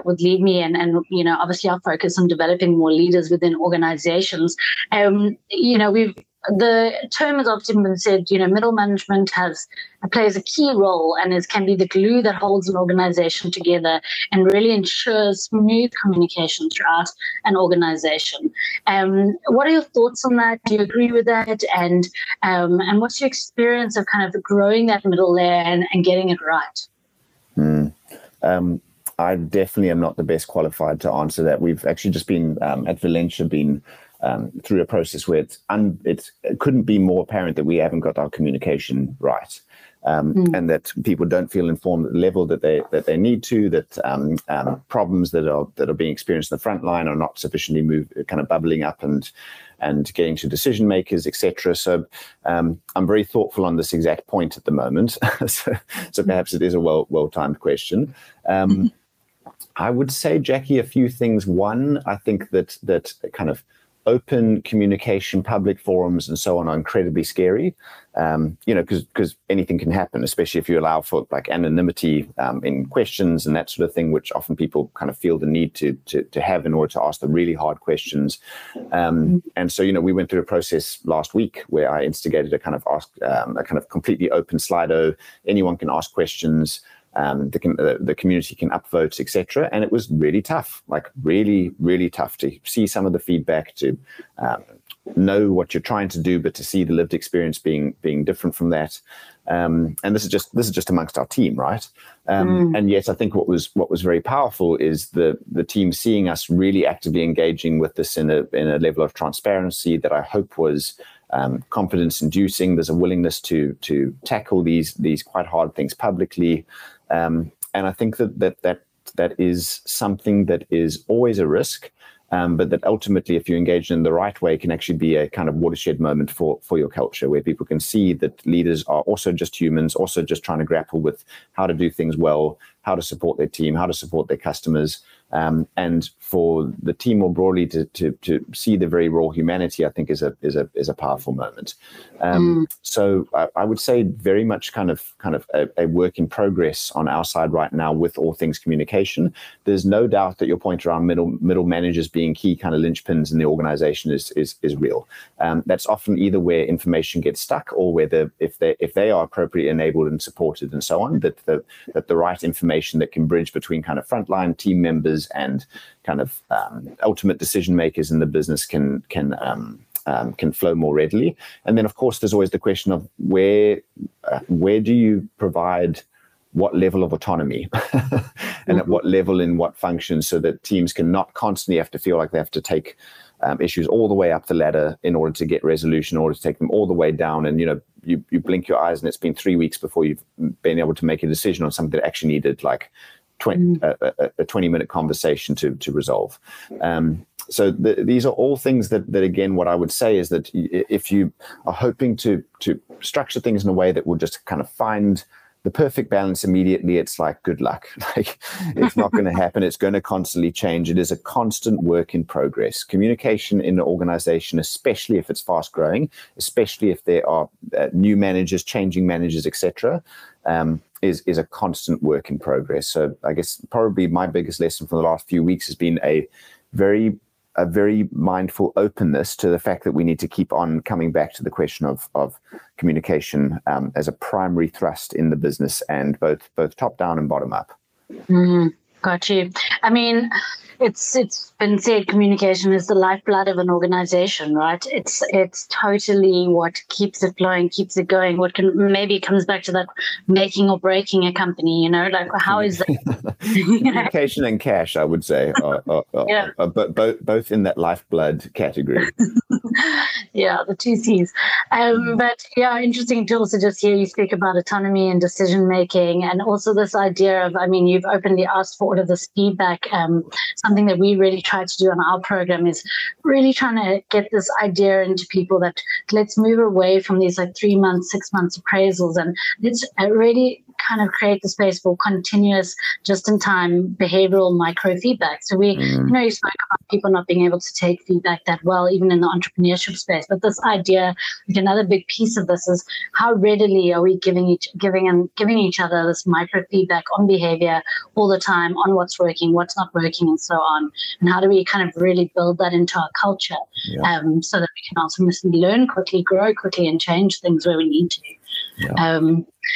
with Lead Me and, you know, obviously our focus on developing more leaders within organizations, you know, the term has often been said, you know, middle management plays a key role and can be the glue that holds an organization together and really ensures smooth communication throughout an organization. What are your thoughts on that? Do you agree with that? And what's your experience of kind of growing that middle layer and getting it right? I definitely am not the best qualified to answer that. We've actually just been at Valenture through a process where it couldn't be more apparent that we haven't got our communication right, and that people don't feel informed at the level that they need to. That problems that are being experienced in the front line are not sufficiently kind of bubbling up and getting to decision makers, etc. So I'm very thoughtful on this exact point at the moment. so perhaps it is a well-timed question. I would say, Jackie, a few things. One, I think that kind of open communication, public forums, and so on are incredibly scary. You know, because anything can happen, especially if you allow for like anonymity in questions and that sort of thing, which often people kind of feel the need to have in order to ask the really hard questions. And so, you know, we went through a process last week where I instigated a kind of completely open Slido. Anyone can ask questions. the community can upvote, etc. And it was really tough, like really, really tough to see some of the feedback, to know what you're trying to do, but to see the lived experience being different from that. And this is just amongst our team, right? And yet I think what was very powerful is the team seeing us really actively engaging with this in a level of transparency that I hope was confidence inducing. There's a willingness to tackle these quite hard things publicly. And I think that is something that is always a risk. But that ultimately, if you engage in the right way, can actually be a kind of watershed moment for your culture, where people can see that leaders are also just humans, also just trying to grapple with how to do things well, how to support their team, how to support their customers. And for the team more broadly to see the very raw humanity, I think is a powerful moment. So I would say very much kind of a work in progress on our side right now with all things communication. There's no doubt that your point around middle managers being key kind of linchpins in the organization is real. That's often either where information gets stuck, or whether if they are appropriately enabled and supported and so on, that the right information that can bridge between kind of frontline team members and kind of ultimate decision makers in the business can flow more readily. And then, of course, there's always the question of where do you provide what level of autonomy and at what level in what function, so that teams can not constantly have to feel like they have to take issues all the way up the ladder in order to get resolution, in order to take them all the way down. And, you know, you blink your eyes and it's been 3 weeks before you've been able to make a decision on something that actually needed like 20-minute conversation to resolve. So these are all things that again, what I would say is that if you are hoping to structure things in a way that will just kind of find the perfect balance immediately, it's like, good luck. Like, it's not going to happen. It's going to constantly change. It is a constant work in progress. Communication in an organization, especially if it's fast growing, especially if there are new managers, changing managers, etc., is a constant work in progress. So I guess probably my biggest lesson from the last few weeks has been a very mindful openness to the fact that we need to keep on coming back to the question of communication as a primary thrust in the business, and both top down and bottom up. Got you. I mean, it's been said communication is the lifeblood of an organization, right? It's totally what keeps it flowing, keeps it going. What can, maybe it comes back to that making or breaking a company, you know, like how is that? Communication and cash, I would say, are both in that lifeblood category. Yeah, the two C's. But yeah, interesting to also just hear you speak about autonomy and decision making, and also this idea of, I mean, you've openly asked for all of this feedback. Something that we really try to do on our program is really trying to get this idea into people that let's move away from these like 3 months, 6 months appraisals, and let's really kind of create the space for continuous, just-in-time behavioral micro feedback. So we, you know, you spoke about people not being able to take feedback that well, even in the entrepreneurship space. But this idea, like another big piece of this, is how readily are we giving each other this micro feedback on behavior all the time, on what's working, what's not working, and so on. And how do we kind of really build that into our culture, so that we can ultimately learn quickly, grow quickly, and change things where we need to.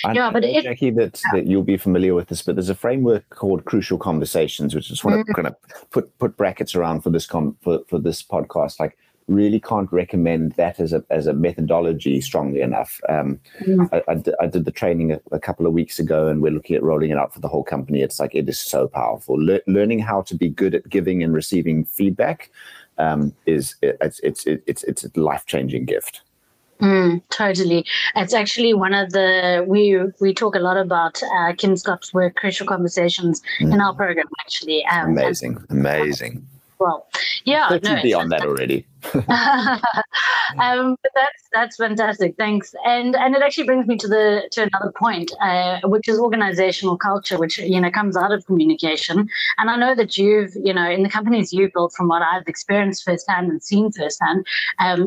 I know, Jackie, that you'll be familiar with this, but there's a framework called Crucial Conversations, which I just want to kind of put brackets around for this podcast. Like, really can't recommend that as a methodology strongly enough. I did the training a couple of weeks ago, and we're looking at rolling it out for the whole company. It's like, it is so powerful. Learning how to be good at giving and receiving feedback is a life-changing gift. Totally. It's actually one of the, we talk a lot about Kim Scott's work, Crucial Conversations, in our program, actually. Amazing. Well, yeah. Let's be on that already. But that's fantastic. Thanks. And it actually brings me to another point, which is organizational culture, which, you know, comes out of communication. And I know that you've, you know, in the companies you've built, from what I've experienced firsthand and seen firsthand,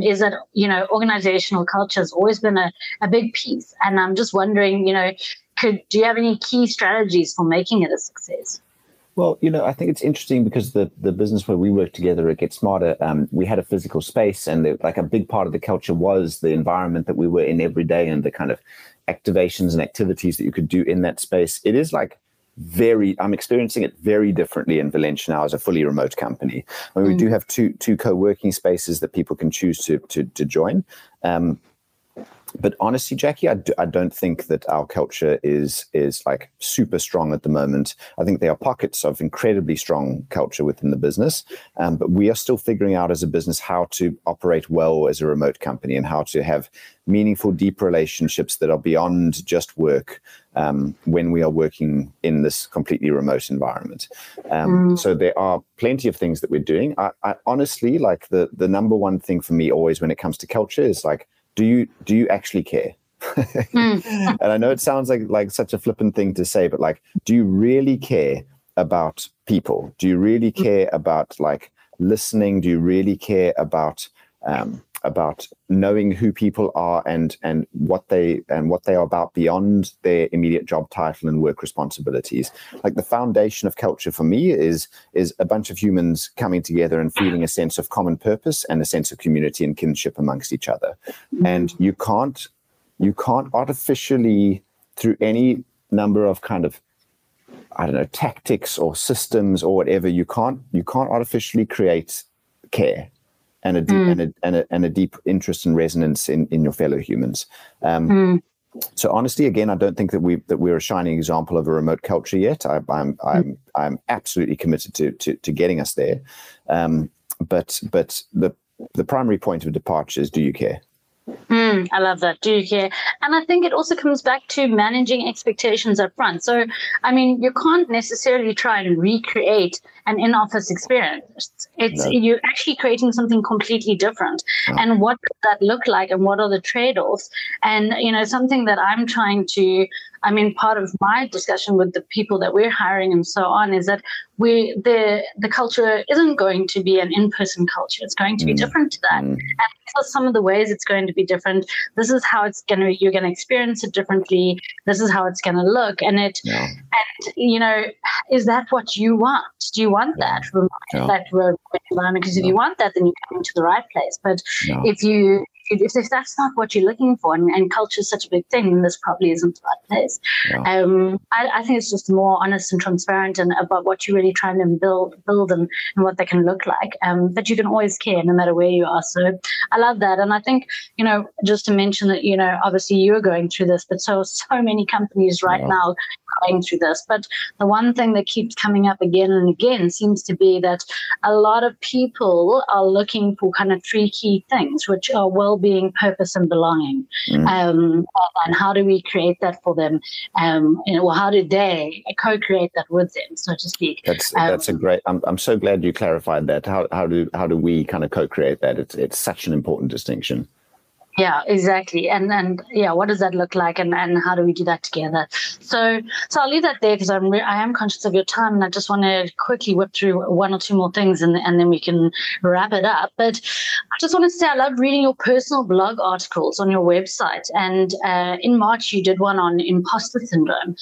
is that, you know, organizational culture has always been a big piece. And I'm just wondering, you know, do you have any key strategies for making it a success? Well, you know, I think it's interesting because the business where we work together at GetSmarter, we had a physical space, and like a big part of the culture was the environment that we were in every day and the kind of activations and activities that you could do in that space. It is like I'm experiencing it very differently in Valenture now as a fully remote company. I mean, we do have two co-working spaces that people can choose to join. But honestly, Jackie, I don't think that our culture is like super strong at the moment. I think there are pockets of incredibly strong culture within the business, but we are still figuring out as a business how to operate well as a remote company and how to have meaningful, deep relationships that are beyond just work when we are working in this completely remote environment. So there are plenty of things that we're doing. I honestly, like the number one thing for me always when it comes to culture is like, do you actually care? And I know it sounds like such a flippant thing to say, but like, do you really care about people? Do you really care about like listening? Do you really care about knowing who people are and what they are about beyond their immediate job title and work responsibilities? Like the foundation of culture for me is a bunch of humans coming together and feeling a sense of common purpose and a sense of community and kinship amongst each other. And you can't artificially, through any number of kind of, I don't know, tactics or systems or whatever, you can't artificially create care and a deep interest and resonance in your fellow humans. So honestly, again, I don't think that we're a shining example of a remote culture yet. I'm absolutely committed to getting us there. But the primary point of departure is, do you care? I love that. Do you care? And I think it also comes back to managing expectations up front. So, I mean, you can't necessarily try and recreate an in-office experience. You're actually creating something completely different. No. And what does that look like? And what are the trade-offs? And, you know, something that I'm trying to, I mean, part of my discussion with the people that we're hiring and so on is that the culture isn't going to be an in-person culture. It's going to be different to that. And these are some of the ways it's going to be different. This is how you're going to experience it differently. This is how it's going to look. And you know, is that what you want? Do you want that remote environment? Because if you want that, then you're coming to the right place. But if that's not what you're looking for, and culture is such a big thing, then this probably isn't the right place. I think it's just more honest and transparent and about what you're really trying to build and what they can look like. But you can always care no matter where you are. So I love that. And I think, you know, just to mention that, you know, obviously you're going through this, but so many companies right now going through this. But the one thing that keeps coming up again and again seems to be that a lot of people are looking for kind of three key things, which are well-being, purpose, and belonging. And how do we create that for them? How do they co-create that with them, so to speak? That's a great. I'm so glad you clarified that. How do we kind of co-create that? It's such an important distinction. Yeah, exactly. And what does that look like? And how do we do that together? So I'll leave that there because I am conscious of your time, and I just want to quickly whip through one or two more things and then we can wrap it up. But I just want to say I love reading your personal blog articles on your website. And in March, you did one on imposter syndrome,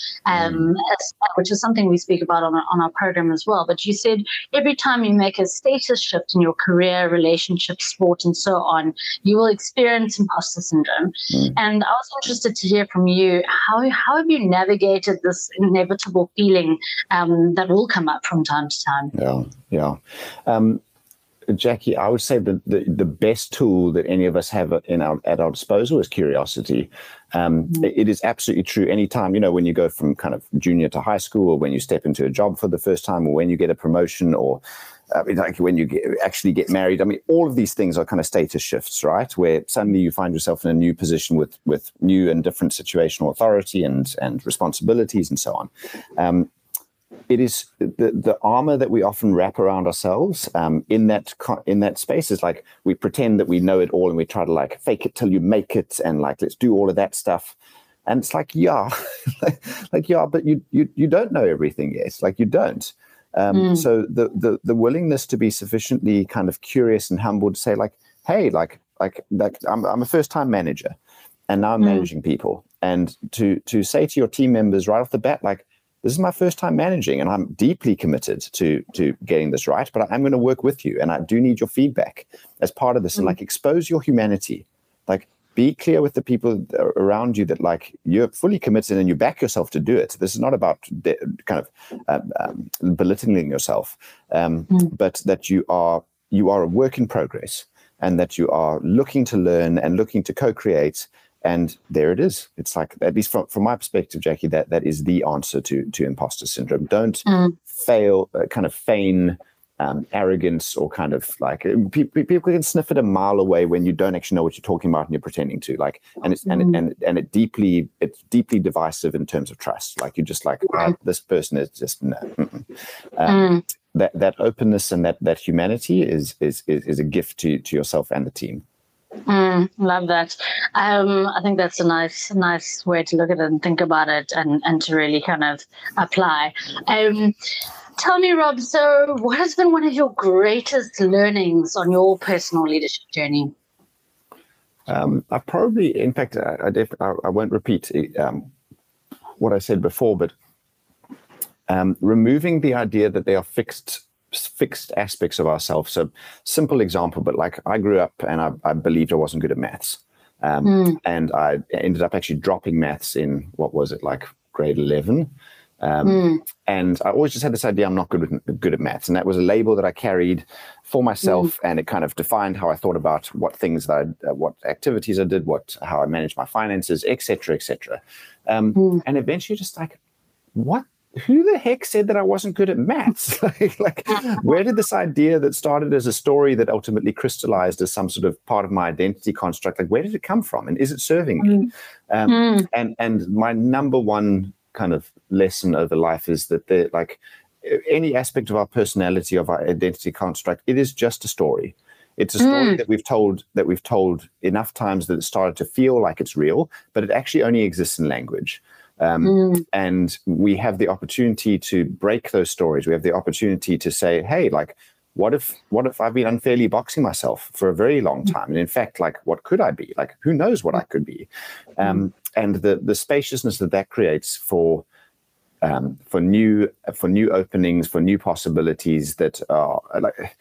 which is something we speak about on our program as well. But you said every time you make a status shift in your career, relationship, sport, and so on, you will experience imposter syndrome. And I was interested to hear from you, how have you navigated this inevitable feeling that will come up from time to time? Jackie, I would say that the best tool that any of us have at our disposal is curiosity. It is absolutely true. Anytime, you know, when you go from kind of junior to high school, or when you step into a job for the first time, or when you get a promotion, or like when you actually get married. I mean, all of these things are kind of status shifts, right? Where suddenly you find yourself in a new position with new and different situational authority and responsibilities and so on. It is the armor that we often wrap around ourselves in that space is like we pretend that we know it all and we try to like fake it till you make it and like let's do all of that stuff. And it's like, but you don't know everything yet. Like you don't. So the willingness to be sufficiently kind of curious and humble to say like, hey, like I'm a first time manager and now I'm managing people, and to say to your team members right off the bat, like, this is my first time managing and I'm deeply committed to getting this right, but I'm going to work with you and I do need your feedback as part of this, and like expose your humanity. Like Be clear with the people around you that, like, you're fully committed and you back yourself to do it. This is not about belittling yourself, but that you are a work in progress and that you are looking to learn and looking to co-create. And there it is. It's like, at least from my perspective, Jackie, that is the answer to imposter syndrome. Don't fail, kind of feign arrogance, or kind of like people can sniff it a mile away when you don't actually know what you're talking about and you're pretending to, like, and it's deeply divisive in terms of trust. Like, you're just like, oh, this person is just no. That openness and that humanity is a gift to yourself and the team. Love that. I think that's a nice way to look at it and think about it and to really kind of apply. Tell me, Rob, so what has been one of your greatest learnings on your personal leadership journey? I won't repeat what I said before, but removing the idea that they are fixed aspects of ourselves. So, simple example, but like, I grew up and I believed I wasn't good at maths, and I ended up actually dropping maths in grade 11, and I always just had this idea I'm not good at maths, and that was a label that I carried for myself, and it kind of defined how I thought about what things that what activities I did, how I managed my finances, etc. And eventually, just like, what? Who the heck said that I wasn't good at maths? like, where did this idea that started as a story that ultimately crystallized as some sort of part of my identity construct, like, where did it come from? And is it serving me? And my number one kind of lesson over life is that any aspect of our personality, of our identity construct, it is just a story. It's a story that we've told enough times that it started to feel like it's real, but it actually only exists in language. And we have the opportunity to break those stories. We have the opportunity to say, hey, like, what if I've been unfairly boxing myself for a very long time? And in fact, like, what could I be? Like, who knows what I could be? And the spaciousness that creates for new openings, for new possibilities that are like,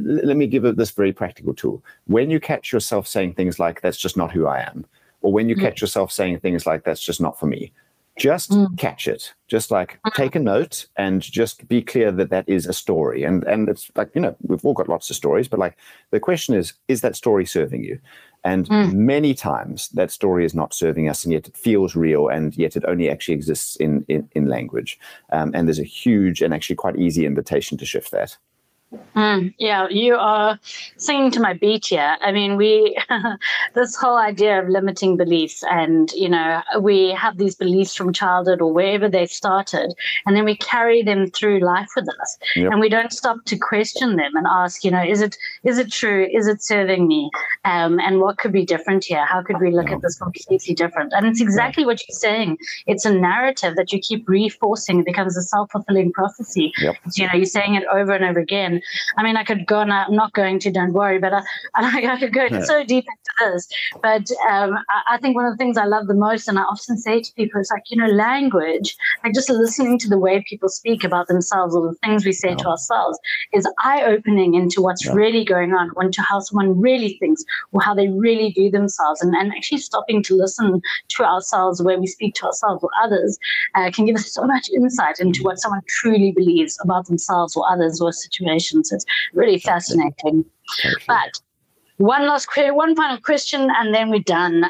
let me give this very practical tool. When you catch yourself saying things like, that's just not who I am, or when you catch yourself saying things like, that's just not for me, just catch it. Just like, take a note and just be clear that is a story. And it's like, we've all got lots of stories, but like, the question is that story serving you? And many times that story is not serving us, and yet it feels real, and yet it only actually exists in language. And there's a huge and actually quite easy invitation to shift that. Yeah, you are singing to my beat here. I mean, this whole idea of limiting beliefs, and, we have these beliefs from childhood or wherever they started, and then we carry them through life with us. Yep. And we don't stop to question them and ask, is it true? Is it serving me? And what could be different here? How could we look at this completely different? And it's exactly what you're saying. It's a narrative that you keep reinforcing. It becomes a self-fulfilling prophecy. Yep. You're saying it over and over again. I mean, I could go on. I'm not going to. Don't worry. But I could go so deep into this. But I think one of the things I love the most, and I often say to people, is like, language. Like, just listening to the way people speak about themselves or the things we say to ourselves is eye-opening into what's really going on, into how someone really thinks or how they really view themselves, and actually stopping to listen to ourselves where we speak to ourselves or others can give us so much insight into what someone truly believes about themselves or others or a situation. So it's really fascinating. But one final question, and then we're done.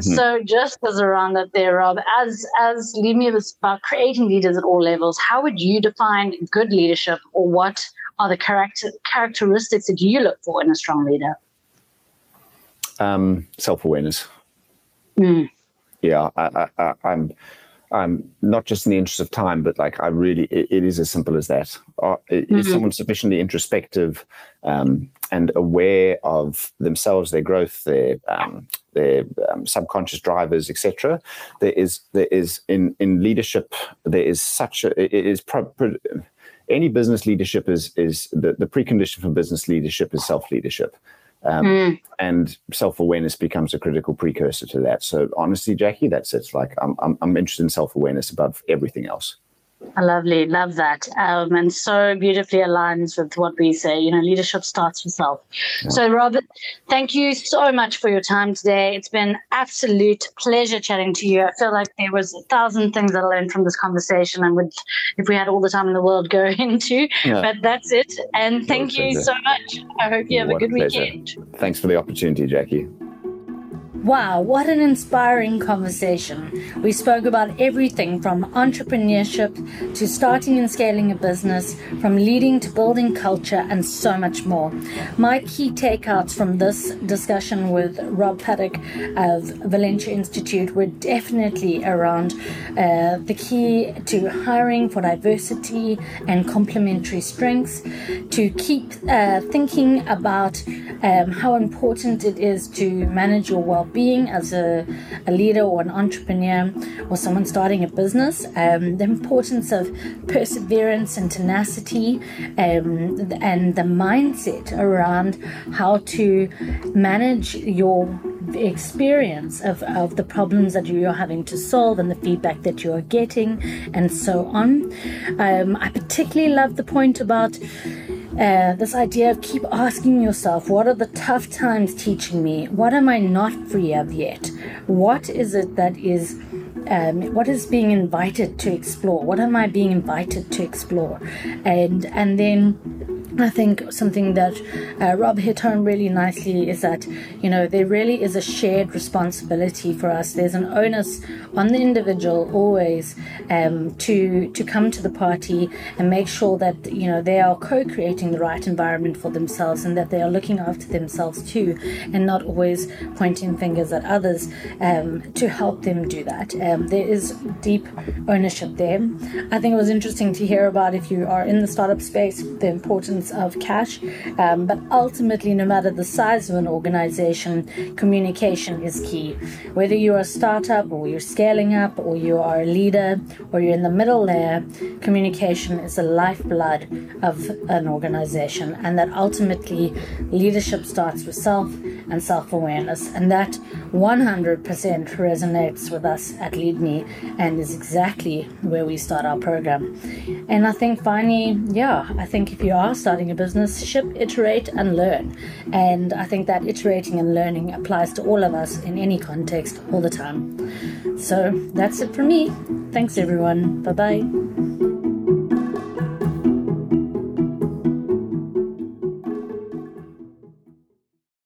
So just as a roundup there, Rob, as Lead Me was about creating leaders at all levels, how would you define good leadership, or what are the characteristics that you look for in a strong leader? Self-awareness. Yeah, I'm not just in the interest of time, but like, it is as simple as that. Is someone sufficiently introspective and aware of themselves, their growth, their subconscious drivers, etc.? There is in leadership, there is such a, it is proper. Any business leadership is the precondition for business leadership is self-leadership. And self-awareness becomes a critical precursor to that. So honestly, Jackie, that's it. Like, I'm interested in self-awareness above everything else. Lovely. Love that. And so beautifully aligns with what we say, you know, leadership starts with self. Yeah. So, Robert, thank you so much for your time today. It's been an absolute pleasure chatting to you. I feel like there was 1,000 things that I learned from this conversation and would, if we had all the time in the world, go into. Yeah. But that's it. And thank you so much. I hope you have a good weekend. Thanks for the opportunity, Jackie. Wow, what an inspiring conversation. We spoke about everything from entrepreneurship to starting and scaling a business, from leading to building culture, and so much more. My key takeouts from this discussion with Rob Paddock of Valenture Institute were definitely around the key to hiring for diversity and complementary strengths, to keep thinking about how important it is to manage your well-being as a leader or an entrepreneur or someone starting a business, the importance of perseverance and tenacity, and the mindset around how to manage your experience of the problems that you're having to solve and the feedback that you're getting, and so on. I particularly love the point about this idea of keep asking yourself, what are the tough times teaching me? What am I not free of yet? What is it that is what is being invited to explore? What am I being invited to explore? And then I think something that Rob hit home really nicely is that, you know, there really is a shared responsibility for us. There's an onus on the individual always to come to the party and make sure that, you know, they are co-creating the right environment for themselves and that they are looking after themselves too, and not always pointing fingers at others to help them do that. There is deep ownership there. I think it was interesting to hear about, if you are in the startup space, the importance of cash, but ultimately, no matter the size of an organization, communication is key. Whether you're a startup or you're scaling up or you are a leader or you're in the middle layer, communication is the lifeblood of an organization, and that ultimately leadership starts with self and self-awareness, and that 100% resonates with us at Lead Me and is exactly where we start our program. And I think finally, I think if you are starting a business, ship, iterate and learn. And I think that iterating and learning applies to all of us in any context all the time. So that's it for me. Thanks everyone. Bye-bye.